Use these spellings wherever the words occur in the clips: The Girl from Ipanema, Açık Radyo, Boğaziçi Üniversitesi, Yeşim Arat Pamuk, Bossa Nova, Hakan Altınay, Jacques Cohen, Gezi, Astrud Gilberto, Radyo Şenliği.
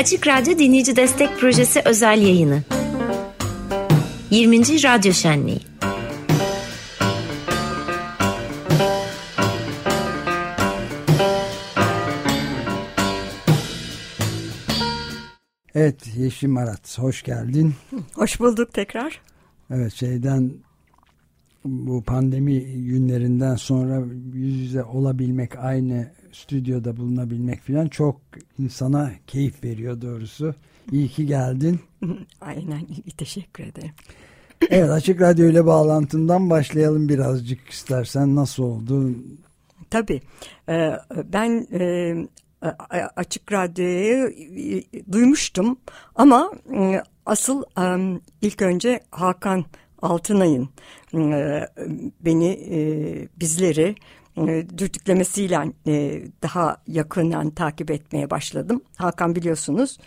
Açık Radyo Dinleyici Destek Projesi özel yayını 20. Radyo Şenliği. Evet, Yeşim Arat, hoş geldin. Hoş bulduk tekrar. Evet, bu pandemi günlerinden sonra yüz yüze olabilmek, aynı stüdyoda bulunabilmek filan çok insana keyif veriyor doğrusu. İyi ki geldin. Aynen, iyi, teşekkür ederim. Evet, Açık Radyo ile bağlantından başlayalım birazcık istersen. Nasıl oldu? Tabii. Ben Açık Radyo'yu duymuştum ama asıl ilk önce Hakan Altınay'ın beni, bizleri dürtüklemesiyle daha yakından takip etmeye başladım. Hakan, biliyorsunuz,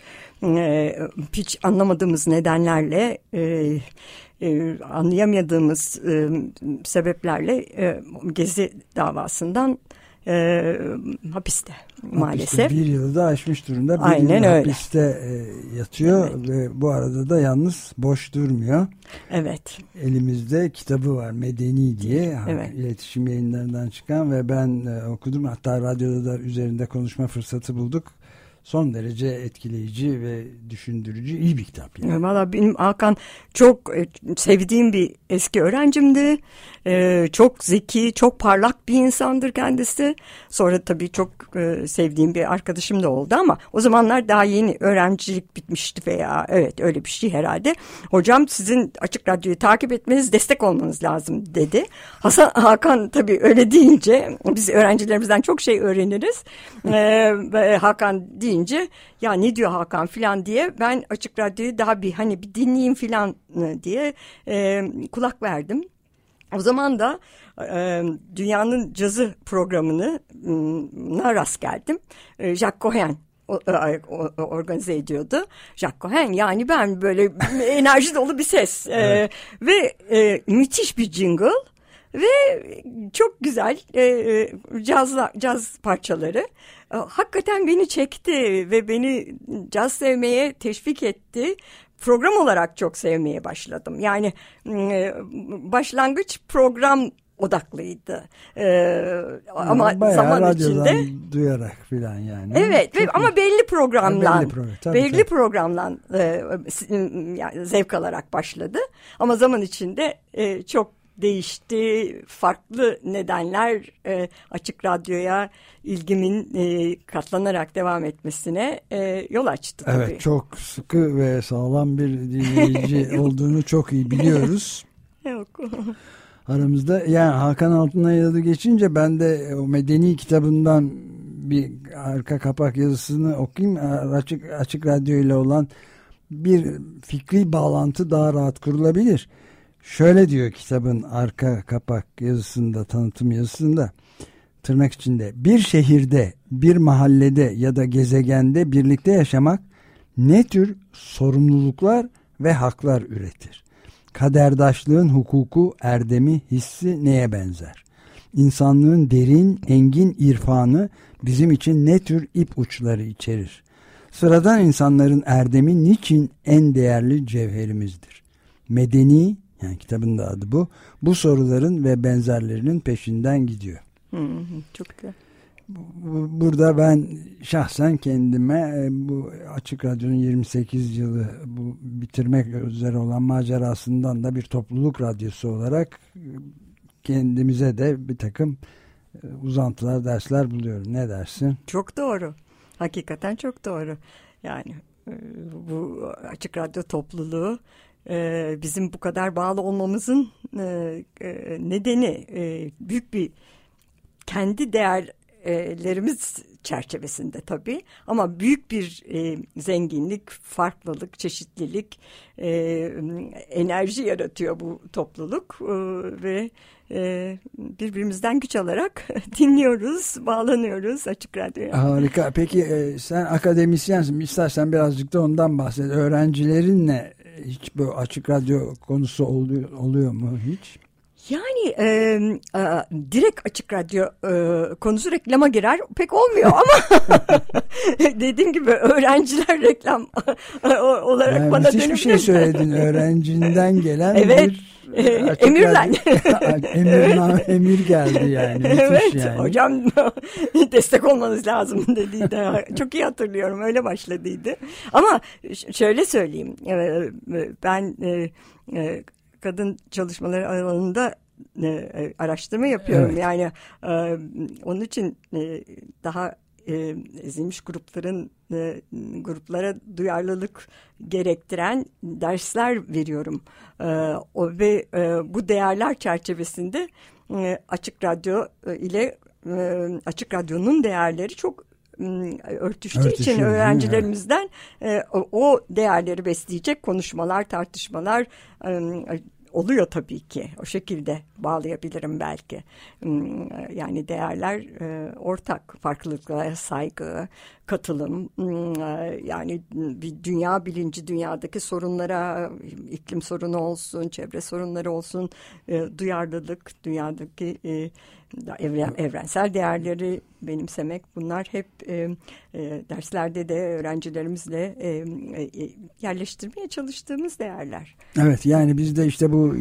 hiç anlamadığımız nedenlerle, anlayamadığımız sebeplerle Gezi davasından hapiste maalesef. 1 yılda aşmış durumda. Aynen öyle. Hapiste yatıyor, evet. Ve bu arada da yalnız boş durmuyor. Evet. Elimizde kitabı var, Medeni diye, evet. İletişim Yayınlarından çıkan ve ben okudum, hatta radyoda da üzerinde konuşma fırsatı bulduk. Son derece etkileyici ve düşündürücü, iyi bir kitap. Yani. Valla benim Hakan çok sevdiğim bir eski öğrencimdi. Çok zeki, çok parlak bir insandır kendisi. Sonra tabii çok sevdiğim bir arkadaşım da oldu ama o zamanlar daha yeni öğrencilik bitmişti veya evet öyle bir şey herhalde. Hocam, sizin Açık Radyo'yu takip etmeniz, destek olmanız lazım dedi. Hakan tabii öyle deyince, biz öğrencilerimizden çok şey öğreniriz. Hakan değil. Ya ne diyor Hakan filan diye ben Açık Radyo'yu daha bir dinleyeyim filan diye kulak verdim. O zaman da Dünyanın Cazı programına rast geldim. Jacques Cohen organize ediyordu. Jacques Cohen, yani ben böyle enerji dolu bir ses, evet. Ve müthiş bir jingle ve çok güzel caz parçaları. Hakikaten beni çekti ve beni caz sevmeye teşvik etti. Program olarak çok sevmeye başladım. Yani başlangıç program odaklıydı. Ama zaman içinde duyarak filan yani. Evet, ama belli programla, belli programla zevk alarak başladı. Ama zaman içinde çok değişti. Farklı nedenler Açık Radyo'ya ilgimin katlanarak devam etmesine yol açtı tabii. Evet, çok sıkı ve sağlam bir dinleyici olduğunu çok iyi biliyoruz. Yok. Aramızda yani Hakan Altınay'ın adı geçince ben de o Medeni kitabından bir arka kapak yazısını okuyayım. Açık Radyo ile olan bir fikri bağlantı daha rahat kurulabilir. Şöyle diyor kitabın arka kapak yazısında, tanıtım yazısında, tırnak içinde: bir şehirde, bir mahallede ya da gezegende birlikte yaşamak ne tür sorumluluklar ve haklar üretir? Kaderdaşlığın hukuku, erdemi, hissi neye benzer? İnsanlığın derin, engin irfanı bizim için ne tür ip uçları içerir? Sıradan insanların erdemi niçin en değerli cevherimizdir? Medeni, yani kitabın da adı bu. Bu soruların ve benzerlerinin peşinden gidiyor. Çok güzel. Burada ben şahsen kendime bu Açık Radyo'nun 28 yılı bitirmek üzere olan macerasından da bir topluluk radyosu olarak kendimize de bir takım uzantılar, dersler buluyorum. Ne dersin? Çok doğru. Hakikaten çok doğru. Yani bu Açık Radyo topluluğu bizim bu kadar bağlı olmamızın nedeni büyük bir kendi değerlerimiz çerçevesinde tabii, ama büyük bir zenginlik, farklılık, çeşitlilik, enerji yaratıyor bu topluluk ve birbirimizden güç alarak dinliyoruz, bağlanıyoruz Açık Radyo'ya. Harika. Peki sen akademisyensin, istersen birazcık da ondan bahset. Öğrencilerinle hiç böyle Açık Radyo konusu oluyor mu hiç? Yani direkt Açık Radyo konusu reklama girer pek olmuyor ama dediğim gibi öğrenciler reklam olarak yani bana dönüp... Müthiş bir şey söyledin. Öğrencinden gelen evet, bir... emirden. Emir geldi yani. Evet yani. Hocam destek olmanız lazım dediği de çok iyi hatırlıyorum. Öyle başladıydı. Ama şöyle söyleyeyim. Ben kadın çalışmaları alanında araştırma yapıyorum. Evet. Yani onun için daha ezilmiş gruplara duyarlılık gerektiren dersler veriyorum. Ve bu değerler çerçevesinde Açık Radyo ile Açık Radyo'nun değerleri çok örtüştüğü için öğrencilerimizden o değerleri besleyecek konuşmalar, tartışmalar oluyor tabii ki. O şekilde bağlayabilirim belki. Yani değerler ortak. Farklılıklara saygı, katılım, yani bir dünya bilinci, dünyadaki sorunlara, iklim sorunu olsun, çevre sorunları olsun, duyarlılık, dünyadaki evrensel değerleri benimsemek, bunlar hep derslerde de öğrencilerimizle yerleştirmeye çalıştığımız değerler. Evet, yani biz de işte bu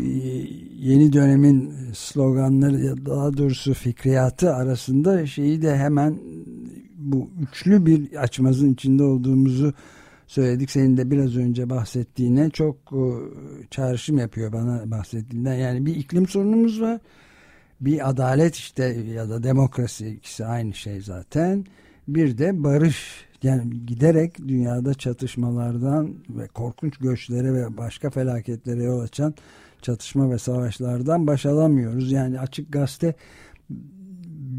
yeni dönemin sloganları, daha doğrusu fikriyatı arasında şeyi de hemen bu üçlü bir açmazın içinde olduğumuzu söyledik. Senin de biraz önce bahsettiğine çok çağrışım yapıyor bana bahsettiğinden. Yani bir iklim sorunumuz var. Bir adalet işte ya da demokrasi, ikisi aynı şey zaten. Bir de barış, yani giderek dünyada çatışmalardan ve korkunç göçlere ve başka felaketlere yol açan çatışma ve savaşlardan baş alamıyoruz. Yani Açık Gazete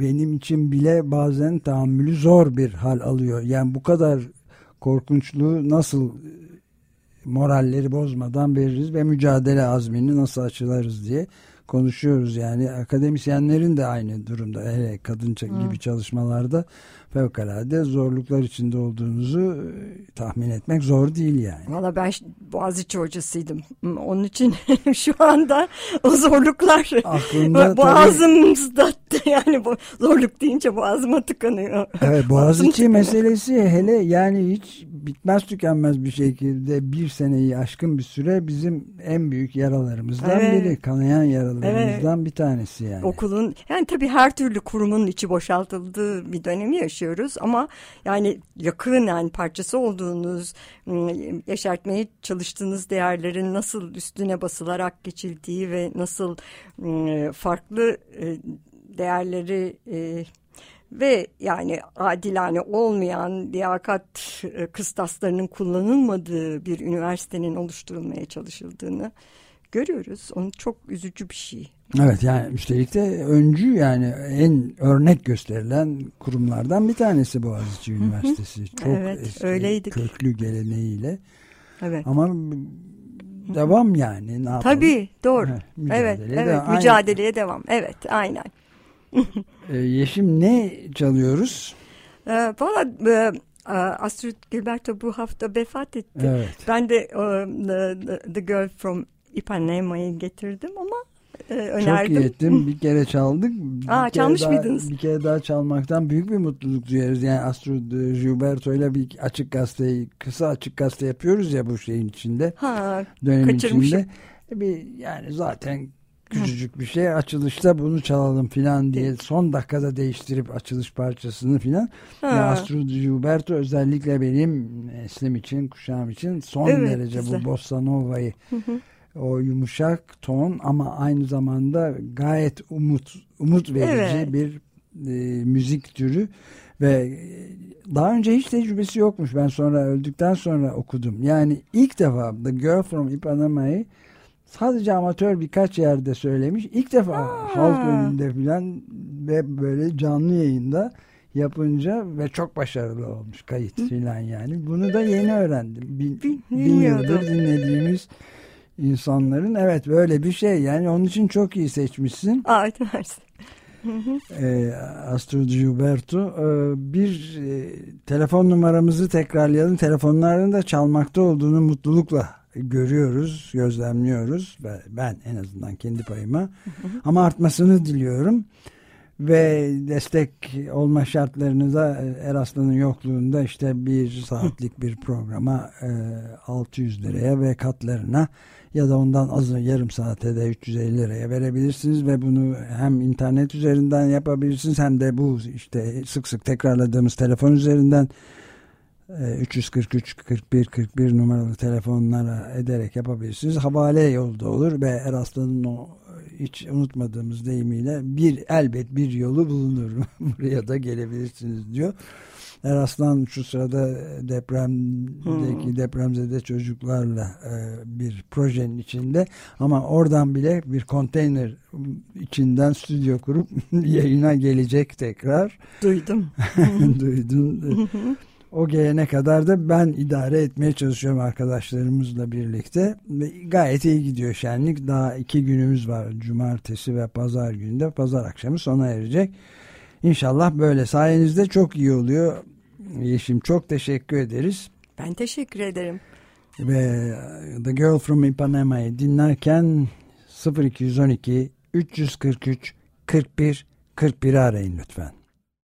benim için bile bazen tahammülü zor bir hal alıyor. Yani bu kadar korkunçluğu nasıl moralleri bozmadan veririz ve mücadele azmini nasıl açılarız diye konuşuyoruz. Yani akademisyenlerin de aynı durumda, hele kadın gibi çalışmalarda fevkalade zorluklar içinde olduğunuzu tahmin etmek zor değil yani. Valla ben Boğaziçi hocasıydım. Onun için şu anda o zorluklar aklımda, boğazımızda tabii, yani zorluk deyince boğazıma tıkanıyor. Evet, Boğaziçi meselesi hele yani hiç bitmez tükenmez bir şekilde bir seneyi aşkın bir süre bizim en büyük yaralarımızdan biri, kanayan yaralarımızdan bir tanesi yani. Okulun, yani tabii her türlü kurumun içi boşaltıldığı bir dönemi yaşıyoruz ama yani yakınen parçası olduğunuz, yaşartmaya çalıştığınız değerlerin nasıl üstüne basılarak geçildiği ve nasıl farklı değerleri ve yani adilane olmayan liyakat kıstaslarının kullanılmadığı bir üniversitenin oluşturulmaya çalışıldığını görüyoruz. Onun çok üzücü bir şey. Evet, yani üstelik de öncü, yani en örnek gösterilen kurumlardan bir tanesi Boğaziçi Üniversitesi. Çok eski, köklü geleneğiyle. Evet. Ama devam yani. Ne yapalım? Tabii, doğru. Mücadeleye devam. Evet, aynen. Yeşim, ne çalıyoruz? Valla Astrud Gilberto bu hafta vefat etti. Evet. Ben de The Girl from Ipanema'yı getirdim ama önerdim. Çok iyi ettim. Bir kere çaldık. Çalmış mıydınız? Bir kere daha çalmaktan büyük bir mutluluk duyarız. Yani Astrud Gilberto ile bir kısa açık gazete yapıyoruz ya bu şeyin içinde. Dönemin içinde. Yani zaten küçücük bir şey. Açılışta bunu çalalım filan diye son dakikada değiştirip açılış parçasını filan. Astrud Gilberto özellikle benim neslim için, kuşağım için son derece güzel. Bu Bossa Nova'yı o yumuşak ton ama aynı zamanda gayet umut verici bir müzik türü ve daha önce hiç tecrübesi yokmuş. Ben sonra öldükten sonra okudum. Yani ilk defa The Girl from Ipanema'yı sadece amatör birkaç yerde söylemiş. İlk defa halk önünde filan ve böyle canlı yayında yapınca ve çok başarılı olmuş kayıt filan yani. Bunu da yeni öğrendim. Bin yıldır dinlediğimiz insanların böyle bir şey yani, onun için çok iyi seçmişsin. Astrud Gilberto. Bir telefon numaramızı tekrarlayalım. Telefonların da çalmakta olduğunu mutlulukla görüyoruz, gözlemliyoruz. Ben en azından kendi payıma. Ama artmasını diliyorum. Ve destek olma şartlarınıza Eraslan'ın yokluğunda işte bir saatlik bir programa 600 liraya ve katlarına ya da ondan azı yarım saate de 350 liraya verebilirsiniz ve bunu hem internet üzerinden yapabilirsiniz hem de bu işte sık sık tekrarladığımız telefon üzerinden 343 41 41 numaralı telefonlara ederek yapabilirsiniz. Havale yolda olur ve Eraslan'ın o hiç unutmadığımız deyimiyle elbet bir yolu bulunur. Buraya da gelebilirsiniz diyor. Eraslan şu sırada depremdeki depremzede çocuklarla bir projenin içinde ama oradan bile bir konteyner içinden stüdyo kurup yayına gelecek tekrar. Duydum. Duydun. O gelene kadar da ben idare etmeye çalışıyorum arkadaşlarımızla birlikte. Gayet iyi gidiyor şenlik. Daha 2 günümüz var. Cumartesi ve pazar günü de pazar akşamı sona erecek. İnşallah böyle sayenizde çok iyi oluyor. Yeşim çok teşekkür ederiz. Ben teşekkür ederim. Ve The Girl from Ipanema'yı dinlerken 0212 343 41 41'i arayın lütfen.